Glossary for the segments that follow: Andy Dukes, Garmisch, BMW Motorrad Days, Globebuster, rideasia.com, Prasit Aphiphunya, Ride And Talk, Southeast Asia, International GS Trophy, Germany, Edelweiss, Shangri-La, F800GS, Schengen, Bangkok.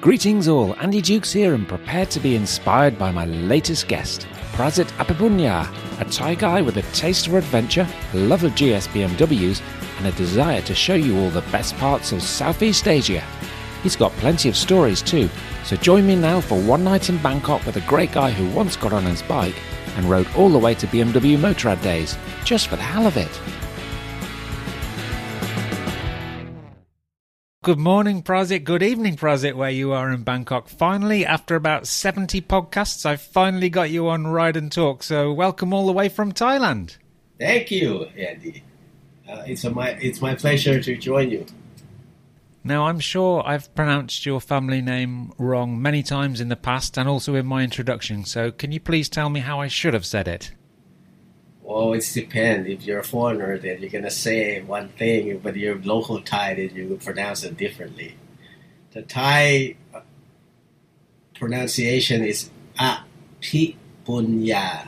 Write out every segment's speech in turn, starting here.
Greetings all, Andy Dukes here and prepared to be inspired by my latest guest, Prasit Aphiphunya, a Thai guy with a taste for adventure, a love of GS BMWs and a desire to show you all the best parts of Southeast Asia. He's got plenty of stories too, so join me now for one night in Bangkok with a great guy who once got on his bike and rode all the way to BMW Motorrad Days, just for the hell of it. Good morning, Prasit. Good evening, Prasit, where you are in Bangkok. Finally, after about 70 podcasts, I've finally got you on Ride And Talk. So welcome all the way from Thailand. Thank you, Andy. It's my pleasure to join you. Now, I'm sure I've pronounced your family name wrong many times in the past and also in my introduction. So can you please tell me how I should have said it? Well, it depends. If you're a foreigner, then you're going to say one thing, but you're local Thai, then you will pronounce it differently. The Thai pronunciation is Aphiphunya.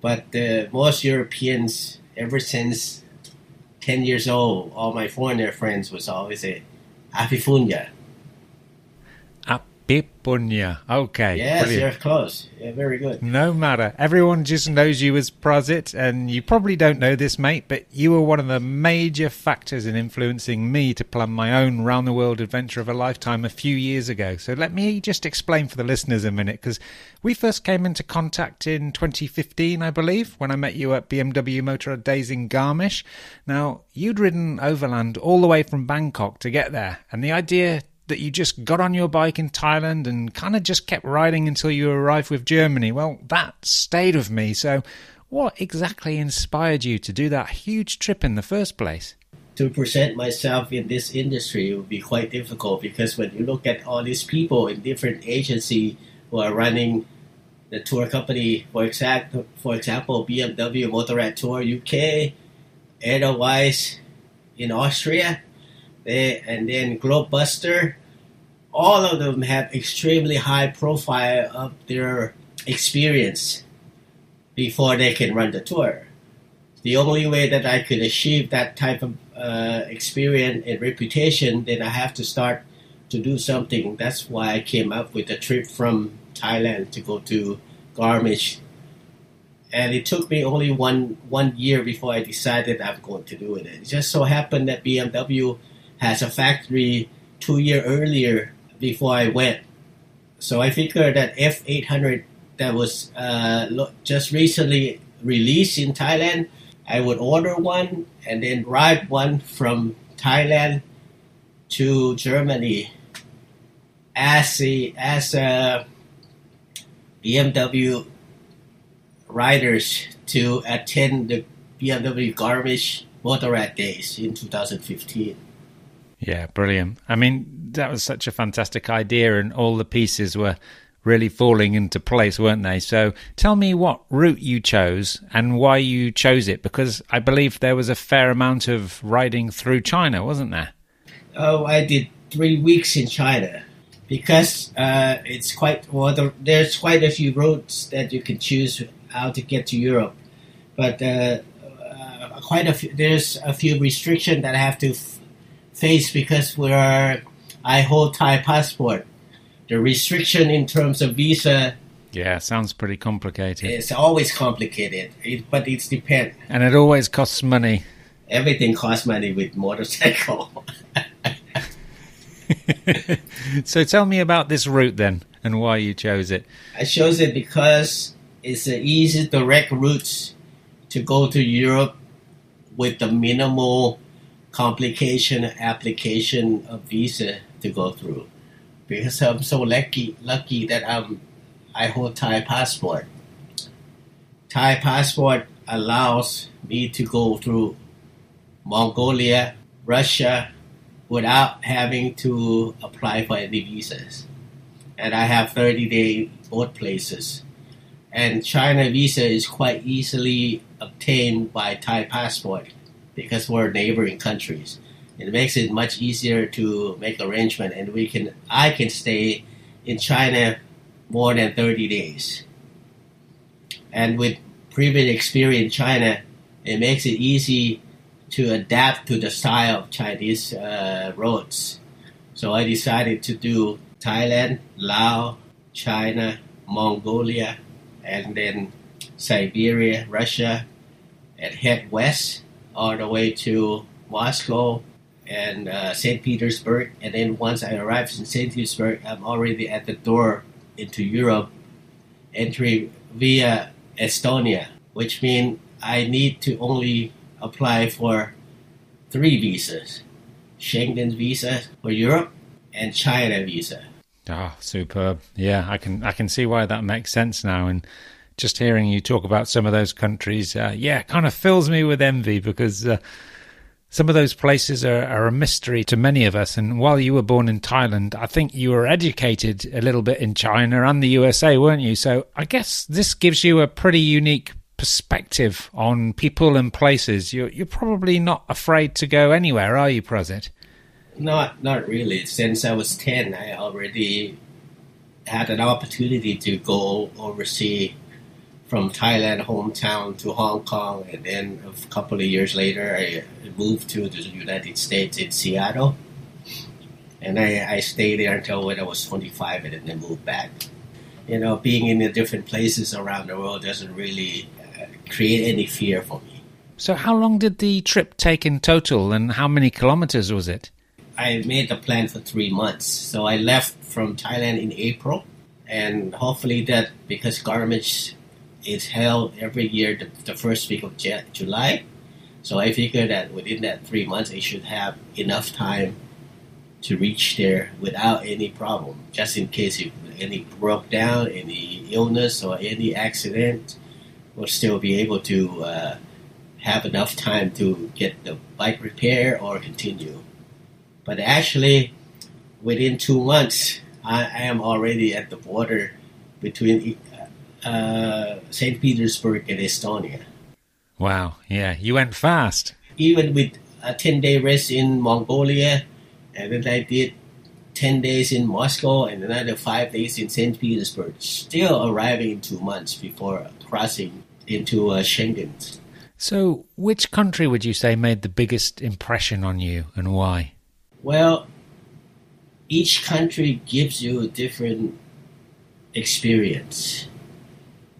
But most Europeans, ever since 10 years old, all my foreigner friends was always say Aphiphunya. Aphiphunya. Okay. Yes, brilliant. You're close. Yeah, very good. No matter. Everyone just knows you as Prasit, and you probably don't know this, mate, but you were one of the major factors in influencing me to plan my own round-the-world adventure of a lifetime a few years ago. So let me just explain for the listeners a minute, because we first came into contact in 2015, I believe, when I met you at BMW Motorrad Days in Garmisch. Now, you'd ridden overland all the way from Bangkok to get there, and the idea that you just got on your bike in Thailand and kind of just kept riding until you arrived with Germany. Well, that stayed with me. So what exactly inspired you to do that huge trip in the first place? To present myself in this industry would be quite difficult, because when you look at all these people in different agencies who are running the tour company, for example, BMW Motorrad Tour UK, Edelweiss in Austria, and then Globebuster, all of them have extremely high profile of their experience before they can run the tour. The only way that I could achieve that type of experience and reputation, then I have to start to do something. That's why I came up with a trip from Thailand to go to Garmisch. And it took me only one year before I decided I'm going to do it. It just so happened that BMW has a factory 2 years earlier before I went. So I figured that F800 that was just recently released in Thailand, I would order one and then ride one from Thailand to Germany as a BMW riders to attend the BMW Garmisch Motorrad Days in 2015. Yeah, brilliant. I mean, that was such a fantastic idea, and all the pieces were really falling into place, weren't they? So tell me what route you chose and why you chose it, because I believe there was a fair amount of riding through China, wasn't there? Oh, I did 3 weeks in China, because there's quite a few routes that you can choose how to get to Europe. But there's a few restrictions that I have to face, because I hold Thai passport. The restriction in terms of visa. Yeah, sounds pretty complicated. It's always complicated, but it depends. And it always costs money. Everything costs money with motorcycle. So tell me about this route then, and why you chose it. I chose it because it's the easy direct route to go to Europe with the minimal application of visa to go through, because I'm so lucky that I hold Thai passport. Thai passport allows me to go through Mongolia, Russia, without having to apply for any visas, and I have 30-day both places. And China visa is quite easily obtained by Thai passport, because we're neighboring countries. It makes it much easier to make arrangement, and I can stay in China more than 30 days. And with previous experience in China, it makes it easy to adapt to the style of Chinese roads. So I decided to do Thailand, Laos, China, Mongolia, and then Siberia, Russia, and head west all the way to Moscow and St. Petersburg. And then once I arrived in St. Petersburg, I'm already at the door into Europe, entering via Estonia, which means I need to only apply for 3 visas, Schengen visa for Europe and China visa. Ah, superb. Yeah, I can see why that makes sense now. And just hearing you talk about some of those countries, kind of fills me with envy because some of those places are a mystery to many of us. And while you were born in Thailand, I think you were educated a little bit in China and the USA, weren't you? So I guess this gives you a pretty unique perspective on people and places. You're probably not afraid to go anywhere, are you, Prasit? Not really. Since I was 10, I already had an opportunity to go overseas from Thailand hometown to Hong Kong, and then a couple of years later, I moved to the United States in Seattle, and I stayed there until when I was 25, and then moved back. You know, being in the different places around the world doesn't really create any fear for me. So how long did the trip take in total, and how many kilometers was it? I made the plan for 3 months. So I left from Thailand in April, and hopefully that, because Garmisch is held every year the first week of July, so I figured that within that 3 months I should have enough time to reach there without any problem, just in case if any broke down, any illness or any accident, we'll still be able to have enough time to get the bike repaired or continue. But actually, within 2 months, I am already at the border between St. Petersburg and Estonia. Wow, yeah, you went fast. Even with a 10-day rest in Mongolia, and then I did 10 days in Moscow and another 5 days in St. Petersburg, still arriving in 2 months before crossing into Schengen. So which country would you say made the biggest impression on you and why? Well, each country gives you a different experience.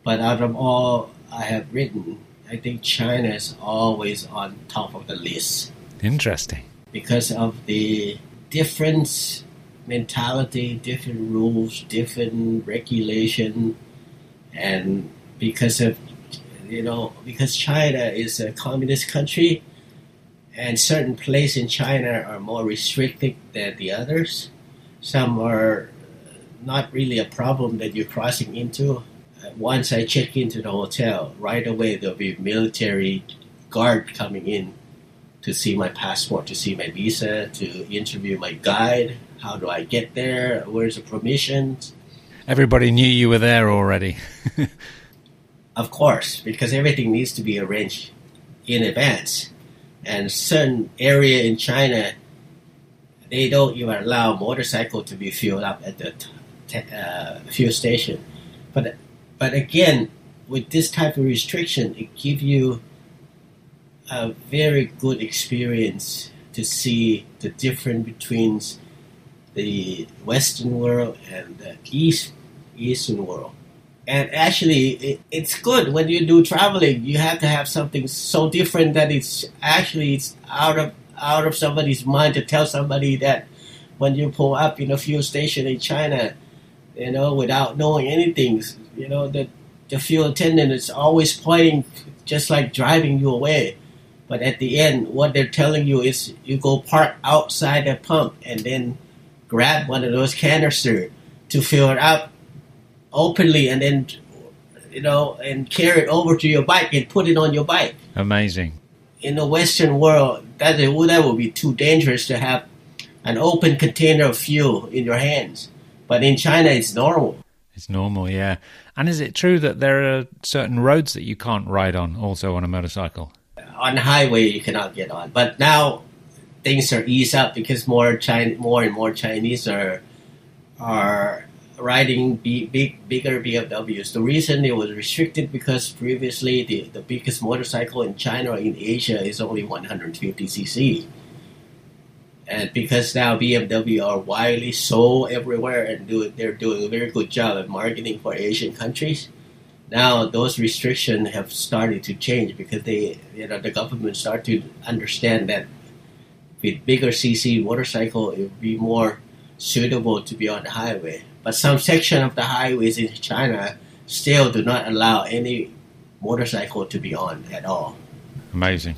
But out of all I have written, I think China is always on top of the list. Interesting. Because of the different mentality, different rules, different regulation, and because China is a communist country, and certain places in China are more restricted than the others. Some are not really a problem that you're crossing into. Once I check into the hotel, right away there'll be military guard coming in to see my passport, to see my visa, to interview my guide. How do I get there? Where's the permissions? Everybody knew you were there already. Of course, because everything needs to be arranged in advance. And certain area in China, they don't even allow motorcycle to be fueled up at the fuel station. But again, with this type of restriction, it gives you a very good experience to see the difference between the Western world and the Eastern world. And actually, it's good when you do traveling. You have to have something so different that it's out of somebody's mind to tell somebody that when you pull up in a fuel station in China, without knowing anything, the fuel attendant is always pointing, just like driving you away. But at the end, what they're telling you is you go park outside the pump and then grab one of those canisters to fill it up openly, and then and carry it over to your bike and put it on your bike. Amazing. In the Western world, that would be too dangerous to have an open container of fuel in your hands. But in China, it's normal. It's normal, yeah. And is it true that there are certain roads that you can't ride on, also on a motorcycle? On the highway, you cannot get on. But now things are eased up because more and more Chinese are riding bigger BMWs. The reason it was restricted because previously the biggest motorcycle in China or in Asia is only 150cc. And because now BMW are widely sold everywhere and they're doing a very good job of marketing for Asian countries, now those restrictions have started to change because they, the government start to understand that with bigger cc motorcycle, it would be more suitable to be on the highway. But some section of the highways in China still do not allow any motorcycle to be on at all. Amazing.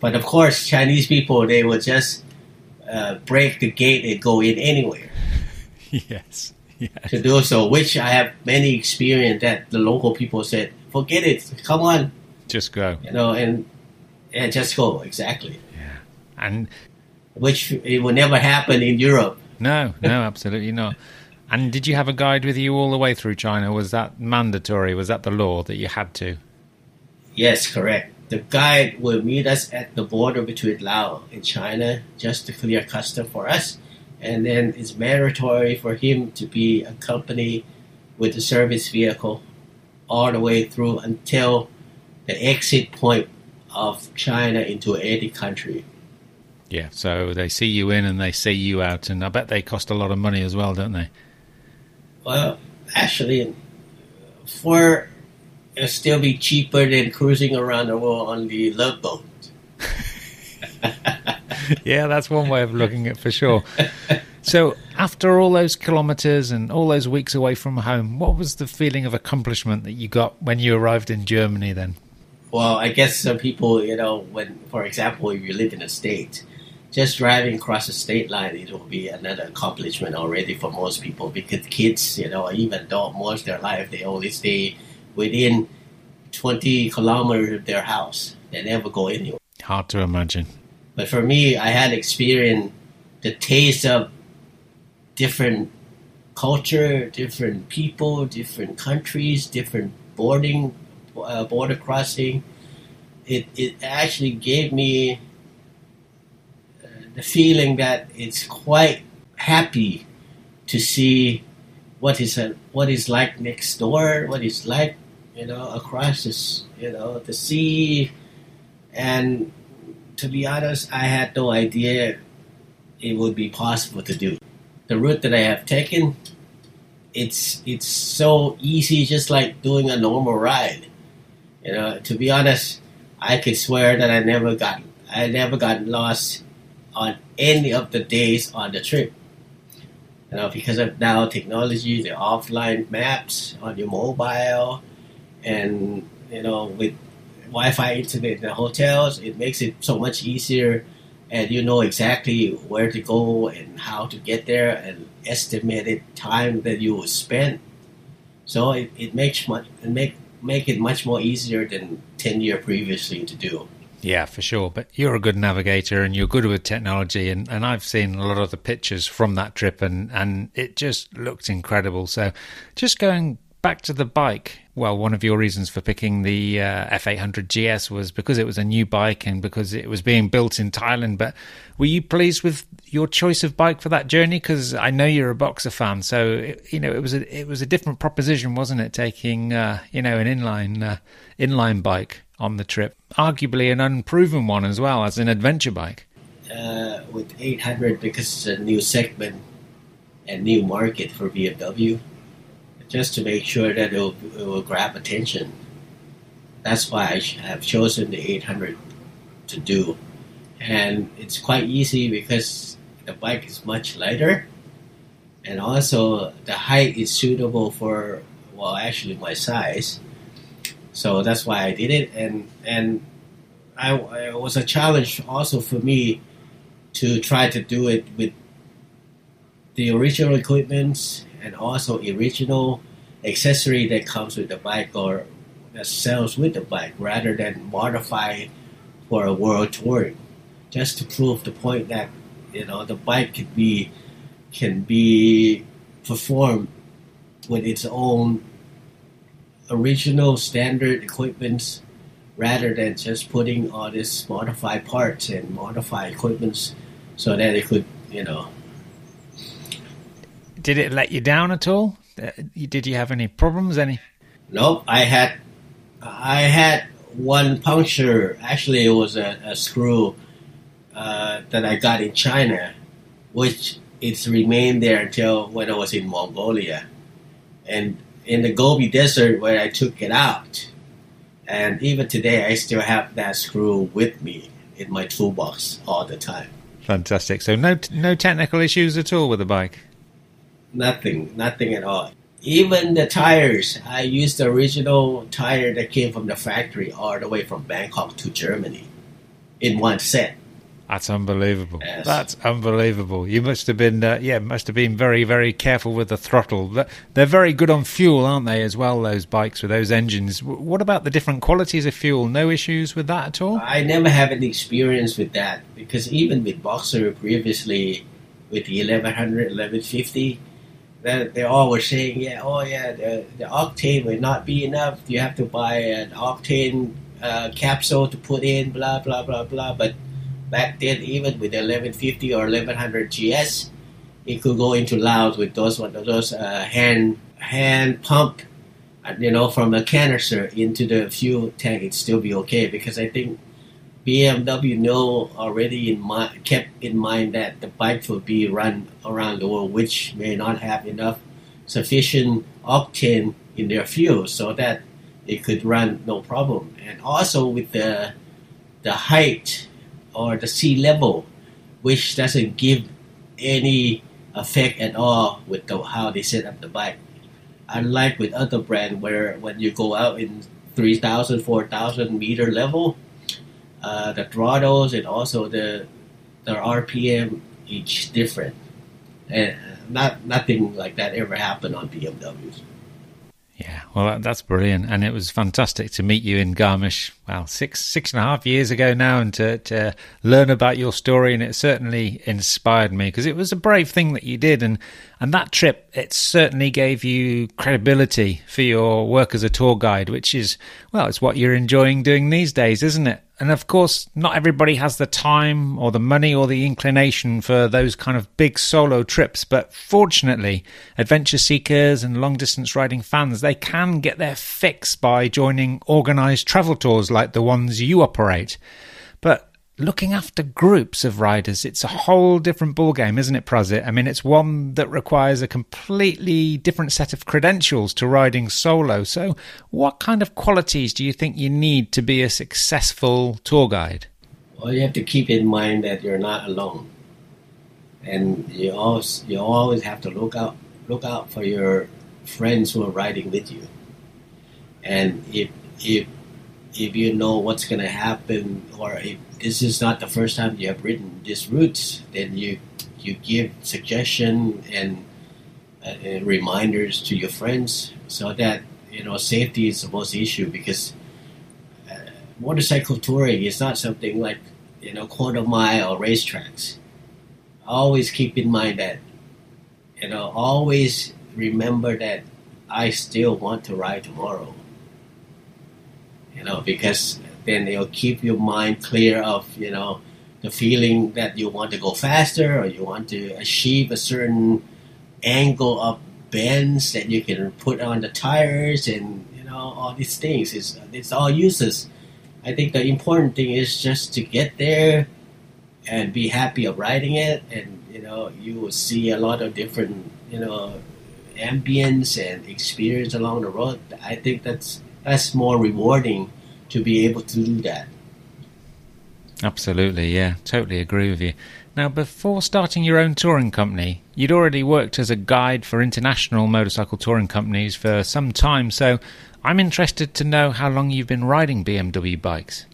But of course, Chinese people, they will just break the gate and go in anywhere. Yes. To do so, which I have many experience that the local people said, forget it, come on. Just go. And just go, exactly. Yeah. And which it will never happen in Europe. No, absolutely not. And did you have a guide with you all the way through China? Was that mandatory? Was that the law that you had to? Yes, correct. The guide will meet us at the border between Laos and China just to clear custom for us. And then it's mandatory for him to be accompanied with the service vehicle all the way through until the exit point of China into any country. Yeah, so they see you in and they see you out. And I bet they cost a lot of money as well, don't they? Well, actually, it'll still be cheaper than cruising around the world on the Love Boat. Yeah, that's one way of looking at it for sure. So after all those kilometers and all those weeks away from home, what was the feeling of accomplishment that you got when you arrived in Germany then? Well, I guess some people, when, for example, if you live in a state, just driving across the state line, it will be another accomplishment already for most people, because kids, even adults, most of their life, they only stay within 20 kilometers of their house. They never go anywhere. Hard to imagine. But for me, I had experienced the taste of different culture, different people, different countries, different border crossing. It actually gave me the feeling that it's quite happy to see what is like next door, what is like across this the sea. And to be honest, I had no idea it would be possible to do. The route that I have taken, it's so easy, just like doing a normal ride. To be honest, I could swear that I never got lost on any of the days on the trip. Because of now technology, the offline maps on your mobile, and with Wi-Fi internet in the hotels, it makes it so much easier, and you know exactly where to go and how to get there and estimated time that you will spend. So it makes it much more easier than 10 years previously to do. Yeah, for sure. But you're a good navigator and you're good with technology. And I've seen a lot of the pictures from that trip and it just looked incredible. So just going back to the bike, well, one of your reasons for picking the F800GS was because it was a new bike and because it was being built in Thailand. But were you pleased with your choice of bike for that journey? Because I know you're a boxer fan. So, it was a different proposition, wasn't it? Taking, an inline bike on the trip. Arguably an unproven one as well, as an adventure bike. With 800, because it's a new segment and new market for BMW, just to make sure that it will grab attention. That's why I have chosen the 800 to do. And it's quite easy because the bike is much lighter, and also the height is suitable for, my size. So that's why I did it, and it was a challenge also for me to try to do it with the original equipment and also original accessory that comes with the bike or that sells with the bike, rather than modify for a world touring, just to prove the point that the bike can be performed with its own original standard equipments, rather than just putting all these modified parts and modified equipments so that it could, Did it let you down at all? Did you have any problems? Nope. I had one puncture. Actually, it was a screw that I got in China which it's remained there until when I was in Mongolia. And in the Gobi Desert where I took it out, and even today I still have that screw with me in my toolbox all the time. Fantastic. So no technical issues at all with the bike? Nothing at all. Even the tires, I used the original tire that came from the factory all the way from Bangkok to Germany in one set. That's unbelievable. Yes. That's unbelievable. You must have been, very, very careful with the throttle. They're very good on fuel, aren't they, as well, those bikes with those engines? What about the different qualities of fuel? No issues with that at all? I never have any experience with that, because even with Boxer previously, with the 1100, 1150, they all were saying, the octane will not be enough. You have to buy an octane capsule to put in, blah, blah, blah, blah. But back then, even with the 1150 or 1100 GS, it could go into Laos with those hand pump, from a canister into the fuel tank. It'd still be okay, because I think BMW kept in mind that the bike will be run around the world, which may not have enough sufficient octane in their fuel, so that it could run no problem. And also with the height or the sea level, which doesn't give any effect at all with how they set up the bike. Unlike with other brands, where when you go out in 3,000, 4,000 meter level, the throttles and also the RPM each different, and nothing like that ever happened on BMWs. Yeah, well, that's brilliant, and it was fantastic to meet you in Garmisch. Wow, six and a half years ago now, and to learn about your story, and it certainly inspired me, because it was a brave thing that you did, and that trip, it certainly gave you credibility for your work as a tour guide, which is, well, it's what you're enjoying doing these days, isn't it? And of course, not everybody has the time or the money or the inclination for those kind of big solo trips. But fortunately, adventure seekers and long-distance riding fans, they can get their fix by joining organised travel tours like the ones you operate. But looking after groups of riders, it's a whole different ballgame, isn't it, Prasit? I mean, it's one that requires a completely different set of credentials to riding solo. So what kind of qualities do you think you need to be a successful tour guide? Well, you have to keep in mind that you're not alone. And you always have to look out for your friends who are riding with you. And if you know what's going to happen, or if this is not the first time you have ridden these routes, then you give suggestion and reminders to your friends, so that safety is the most issue, because motorcycle touring is not something like quarter mile or racetracks. Always keep in mind that, always remember that I still want to ride tomorrow. Because then it'll keep your mind clear of, the feeling that you want to go faster, or you want to achieve a certain angle of bends that you can put on the tires, and, all these things. It's all useless. I think the important thing is just to get there and be happy of riding it, and, you will see a lot of different, ambience and experience along the road. I think that's more rewarding to be able to do that. Absolutely, yeah, totally agree with you. Now, before starting your own touring company, you'd already worked as a guide for international motorcycle touring companies for some time, so I'm interested to know how long you've been riding BMW bikes.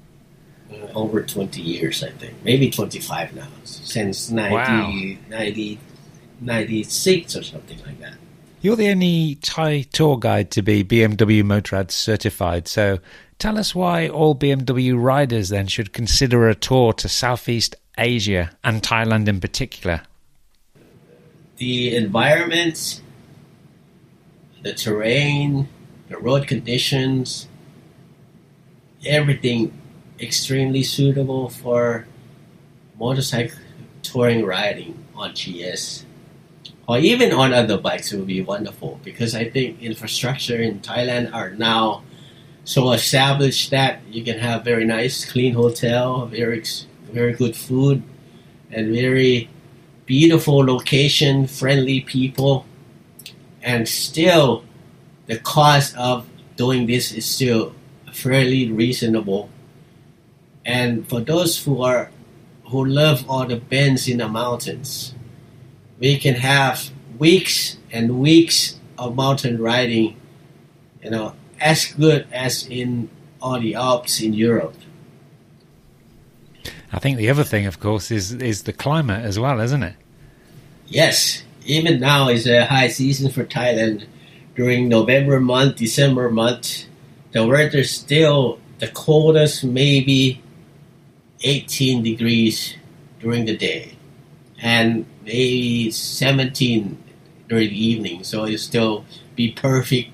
Over 20 years, I think. Maybe 25 now, since 1996 or something like that. You're the only Thai tour guide to be BMW Motorrad certified, so tell us why all BMW riders then should consider a tour to Southeast Asia and Thailand in particular. The environment, the terrain, the road conditions, everything extremely suitable for motorcycle touring riding on GS. Or even on other bikes, it would be wonderful, because I think infrastructure in Thailand are now so established that you can have very nice, clean hotel, very, very good food, and very beautiful location, friendly people, and still the cost of doing this is still fairly reasonable. And for those who love all the bends in the mountains, we can have weeks and weeks of mountain riding, you know, as good as in all the Alps in Europe. I think the other thing, of course, is the climate as well, isn't it? Yes. Even now is a high season for Thailand. During November month, December month, the weather is still the coldest, maybe 18 degrees during the day and maybe 17 during the evening. So it still be perfect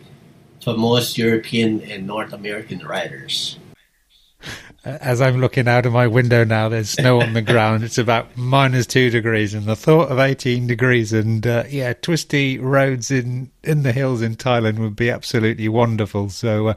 for most European and North American riders. As I'm looking out of my window now, there's snow on the ground. It's about -2 degrees, and the thought of 18 degrees and twisty roads in the hills in Thailand would be absolutely wonderful. So,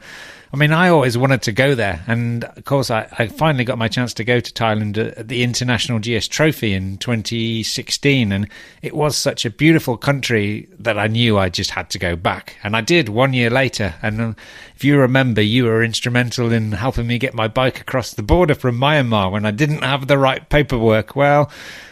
I mean, I always wanted to go there, and of course, I finally got my chance to go to Thailand at the International GS Trophy in 2016, and it was such a beautiful country that I knew I just had to go back, and I did 1 year later. And if you remember, you were instrumental in helping me get my bike across the border from Myanmar when I didn't have the right paperwork. Well,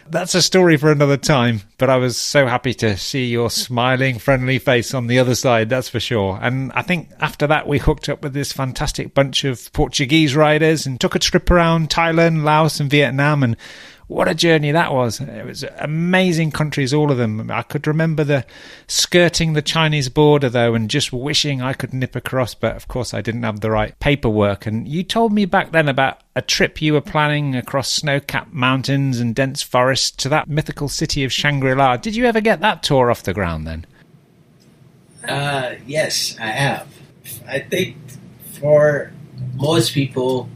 that's a story for another time, but I was so happy to see your smiling, friendly face on the other side, that's for sure. And I think after that we hooked up with this fantastic bunch of Portuguese riders and took a trip around Thailand, Laos and Vietnam, and what a journey that was. It was amazing countries, all of them. I could remember skirting the Chinese border, though, and just wishing I could nip across. But, of course, I didn't have the right paperwork. And you told me back then about a trip you were planning across snow-capped mountains and dense forests to that mythical city of Shangri-La. Did you ever get that tour off the ground then? Yes, I have. I think for most people,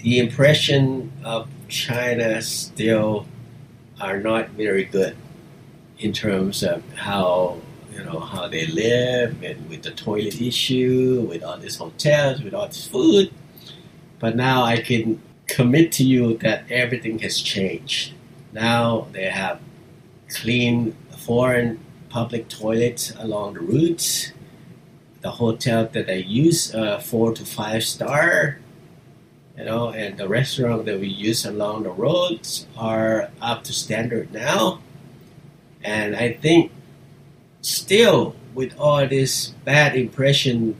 the impression of China still are not very good in terms of how they live, and with the toilet issue, with all these hotels, with all this food. But now I can commit to you that everything has changed. Now they have clean foreign public toilets along the routes. The hotel that I use, 4 to 5 star. And the restaurant that we use along the roads are up to standard now. And I think still with all this bad impression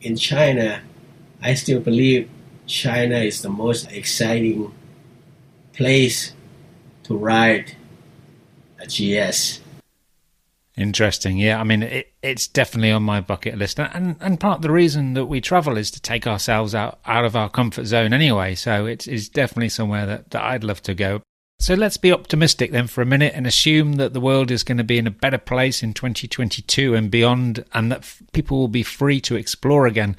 in China, I still believe China is the most exciting place to ride a GS. Interesting. Yeah, I mean, it's definitely on my bucket list. And part of the reason that we travel is to take ourselves out of our comfort zone anyway. So it is definitely somewhere that I'd love to go. So let's be optimistic then for a minute and assume that the world is going to be in a better place in 2022 and beyond, and that people will be free to explore again.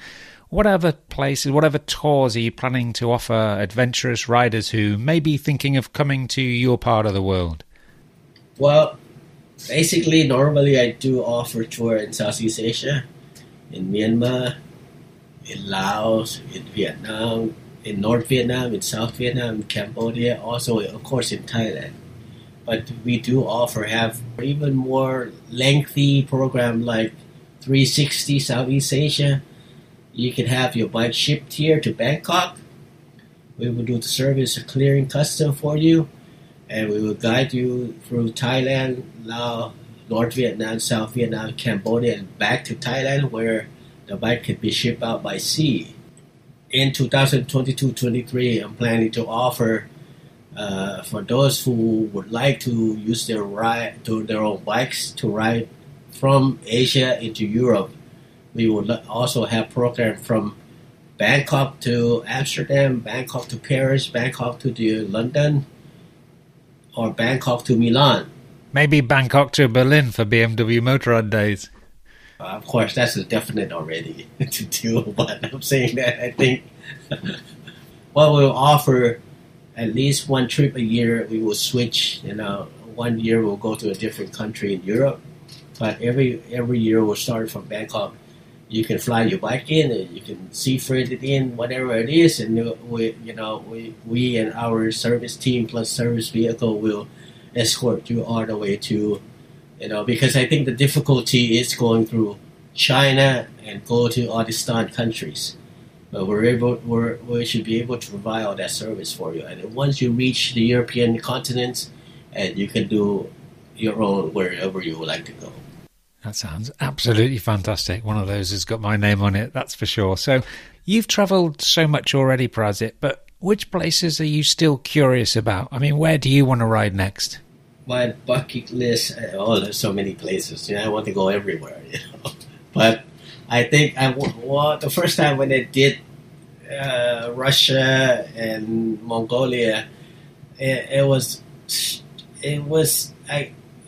Whatever places, whatever tours are you planning to offer adventurous riders who may be thinking of coming to your part of the world? Well, basically, normally I do offer tour in Southeast Asia, in Myanmar, in Laos, in Vietnam, in North Vietnam, in South Vietnam, in Cambodia, also, of course, in Thailand. But we do have even more lengthy program like 360 Southeast Asia. You can have your bike shipped here to Bangkok. We will do the service of clearing custom for you. And we will guide you through Thailand, Laos, North Vietnam, South Vietnam, Cambodia, and back to Thailand, where the bike can be shipped out by sea. In 2022-23, I'm planning to offer for those who would like to use their own bikes to ride from Asia into Europe. We will also have program from Bangkok to Amsterdam, Bangkok to Paris, Bangkok to London, or Bangkok to Milan. Maybe Bangkok to Berlin for BMW Motorrad Days. Of course, that's a definite already to do, but I'm saying that I think what we'll offer, at least one trip a year, we will switch. 1 year we'll go to a different country in Europe, but every year we'll start from Bangkok. You can fly your bike in, and you can sea freight it in, whatever it is, and we and our service team plus service vehicle will escort you all the way to, you know, because I think the difficulty is going through China and go to all these different countries. But we should be able to provide all that service for you. And once you reach the European continent, and you can do your own wherever you would like to go. That sounds absolutely fantastic. One of those has got my name on it, that's for sure. So you've travelled so much already, Prasit, but which places are you still curious about? I mean, where do you want to ride next? My bucket list, oh, there's so many places. You know, I want to go everywhere, you know. But I think the first time when I did Russia and Mongolia, it was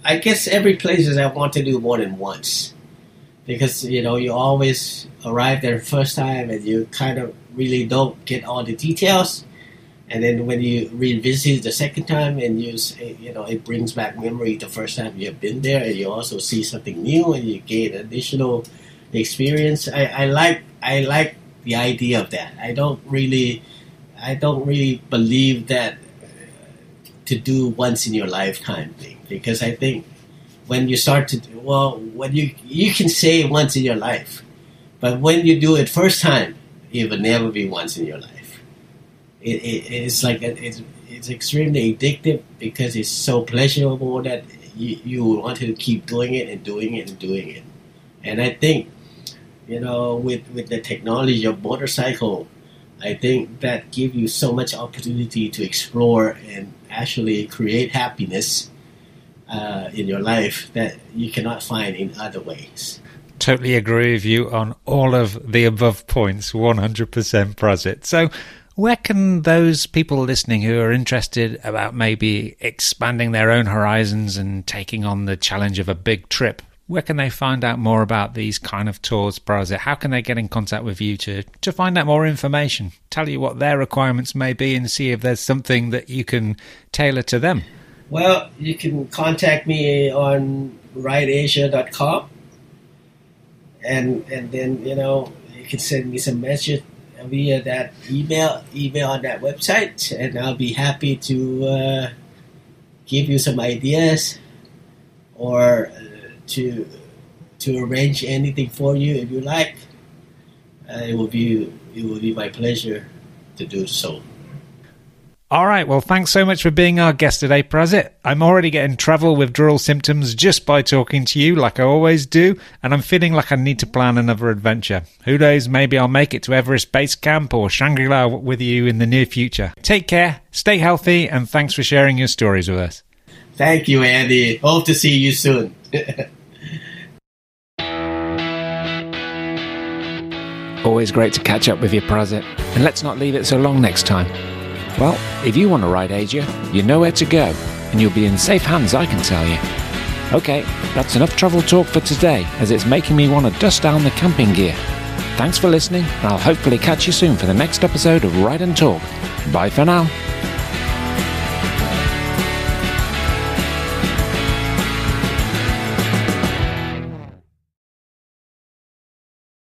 I guess every place is I want to do more than once, because you know you always arrive there first time and you kind of really don't get all the details, and then when you revisit the second time and it brings back memory the first time you have been there, and you also see something new and you gain additional experience. I like the idea of that. I don't really believe that to do once in your lifetime thing, because I think when you start to you can say once in your life, but when you do it first time, it will never be once in your life. It's extremely addictive because it's so pleasurable that you want to keep doing it and doing it and doing it. And I think, you know, with the technology of motorcycle, I think that gives you so much opportunity to explore and actually create happiness in your life that you cannot find in other ways. Totally agree with you on all of the above points, 100%, Prasit. So where can those people listening who are interested about maybe expanding their own horizons and taking on the challenge of a big trip, where can they find out more about these kind of tours, Prasit? How can they get in contact with you to find out more information, tell you what their requirements may be and see if there's something that you can tailor to them? Well, you can contact me on rideasia.com and then, you know, you can send me some message via that email on that website, and I'll be happy to give you some ideas or to arrange anything for you if you like. It will be my pleasure to do so. All right, well, thanks so much for being our guest today, Prasit. I'm already getting travel withdrawal symptoms just by talking to you, like I always do, and I'm feeling like I need to plan another adventure. Who knows, maybe I'll make it to Everest Base Camp or Shangri-La with you in the near future. Take care, stay healthy, and thanks for sharing your stories with us. Thank you, Andy. Hope to see you soon. Always great to catch up with you, Prasit. And let's not leave it so long next time. Well, if you want to ride Asia, you know where to go, and you'll be in safe hands, I can tell you. Okay, that's enough travel talk for today, as it's making me want to dust down the camping gear. Thanks for listening, and I'll hopefully catch you soon for the next episode of Ride and Talk. Bye for now.